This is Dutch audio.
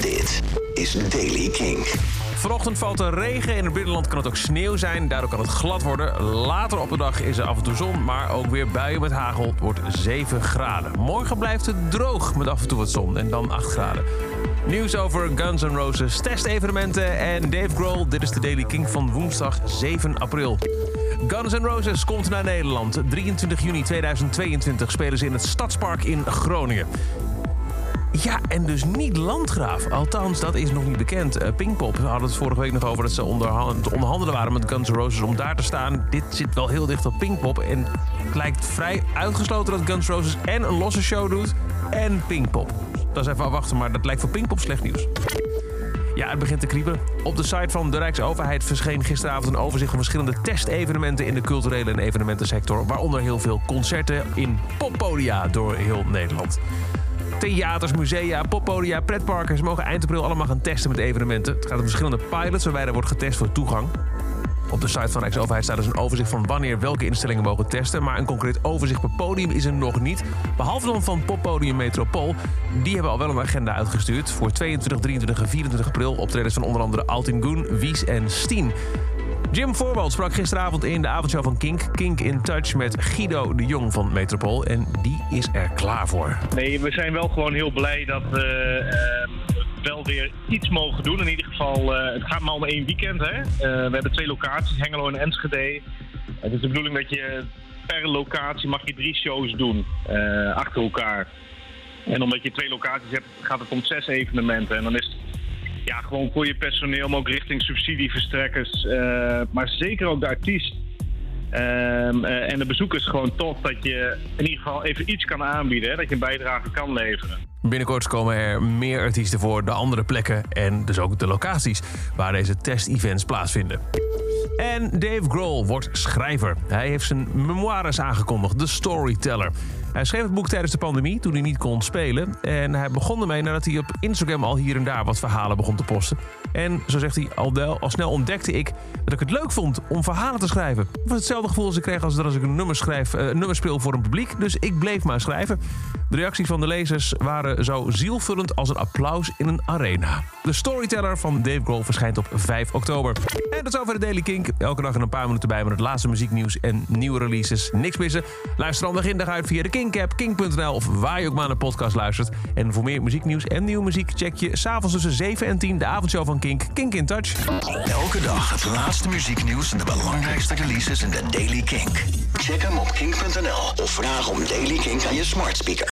Dit is Daily Kink. Vanochtend valt er regen. In het binnenland kan het ook sneeuw zijn. Daardoor kan het glad worden. Later op de dag is er af en toe zon, maar ook weer buien met hagel. Het wordt 7 graden. Morgen blijft het droog met af en toe wat zon en dan 8 graden. Nieuws over Guns N' Roses, testevenementen en Dave Grohl. Dit is de Daily Kink van woensdag 7 april. Guns N' Roses komt naar Nederland. 23 juni 2022 spelen ze in het Stadspark in Groningen. Ja, en dus niet Landgraaf. Althans, dat is nog niet bekend. Pinkpop, we hadden het vorige week nog over dat ze onderhandelen waren met Guns N' Roses om daar te staan. Dit zit wel heel dicht op Pinkpop en het lijkt vrij uitgesloten dat Guns N' Roses en een losse show doet en Pinkpop. Dat is even afwachten, maar dat lijkt voor Pinkpop slecht nieuws. Ja, het begint te kriepen. Op de site van de Rijksoverheid verscheen gisteravond een overzicht van verschillende testevenementen in de culturele en evenementensector, waaronder heel veel concerten in poppodia door heel Nederland. Theaters, musea, poppodia, pretparkers mogen eind april allemaal gaan testen met evenementen. Het gaat om verschillende pilots waarbij er wordt getest voor toegang. Op de site van Rijksoverheid staat dus een overzicht van wanneer welke instellingen mogen testen. Maar een concreet overzicht per podium is er nog niet. Behalve dan van poppodium Metropool. Die hebben al wel een agenda uitgestuurd voor 22, 23 en 24 april. Optredens van onder andere Altim Goen, Wies en Steen. Jim Voorwald sprak gisteravond in de avondshow van Kink in Touch met Guido de Jong van Metropool. En die is er klaar voor. Nee, we zijn wel gewoon heel blij dat we wel weer iets mogen doen. In ieder geval, het gaat maar om 1 weekend. Hè? We hebben 2 locaties, Hengelo en Enschede. Het is de bedoeling dat je per locatie mag je 3 shows doen achter elkaar. En omdat je 2 locaties hebt, gaat het om 6 evenementen. En dan is het ja, gewoon voor je personeel, maar ook richting subsidieverstrekkers. Maar zeker ook de artiest en de bezoekers gewoon tof dat je in ieder geval even iets kan aanbieden. Hè, dat je een bijdrage kan leveren. Binnenkort komen er meer artiesten voor de andere plekken en dus ook de locaties waar deze test-events plaatsvinden. En Dave Grohl wordt schrijver. Hij heeft zijn memoires aangekondigd, The Storyteller. Hij schreef het boek tijdens de pandemie, toen hij niet kon spelen. En hij begon ermee nadat hij op Instagram al hier en daar wat verhalen begon te posten. En zo zegt hij, al snel ontdekte ik dat ik het leuk vond om verhalen te schrijven. Het was hetzelfde gevoel als ik kreeg als ik een nummer speel voor een publiek. Dus ik bleef maar schrijven. De reacties van de lezers waren zo zielvullend als een applaus in een arena. De Storyteller van Dave Grohl verschijnt op 5 oktober. En dat is over de Daily Kink. Elke dag in een paar minuten bij met het laatste muzieknieuws en nieuwe releases. Niks missen. Luister dan dag in dag uit via de Kink-app, kink.nl of waar je ook maar aan een podcast luistert. En voor meer muzieknieuws en nieuwe muziek check je s'avonds tussen 7 en 10 de avondshow van Kink, Kink in Touch. Elke dag het laatste muzieknieuws en de belangrijkste releases in de Daily Kink. Check hem op kink.nl of vraag om Daily Kink aan je smart speaker.